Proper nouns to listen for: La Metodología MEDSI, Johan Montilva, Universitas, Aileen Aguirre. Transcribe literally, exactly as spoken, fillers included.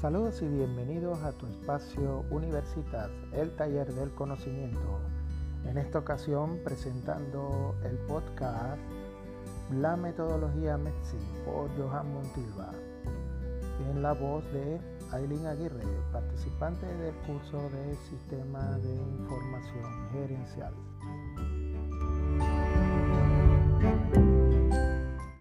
Saludos y bienvenidos a tu espacio Universitas, el taller del conocimiento. En esta ocasión presentando el podcast La Metodología MEDSI por Johan Montilva, en la voz de Aileen Aguirre, participante del curso de Sistema de Información Gerencial.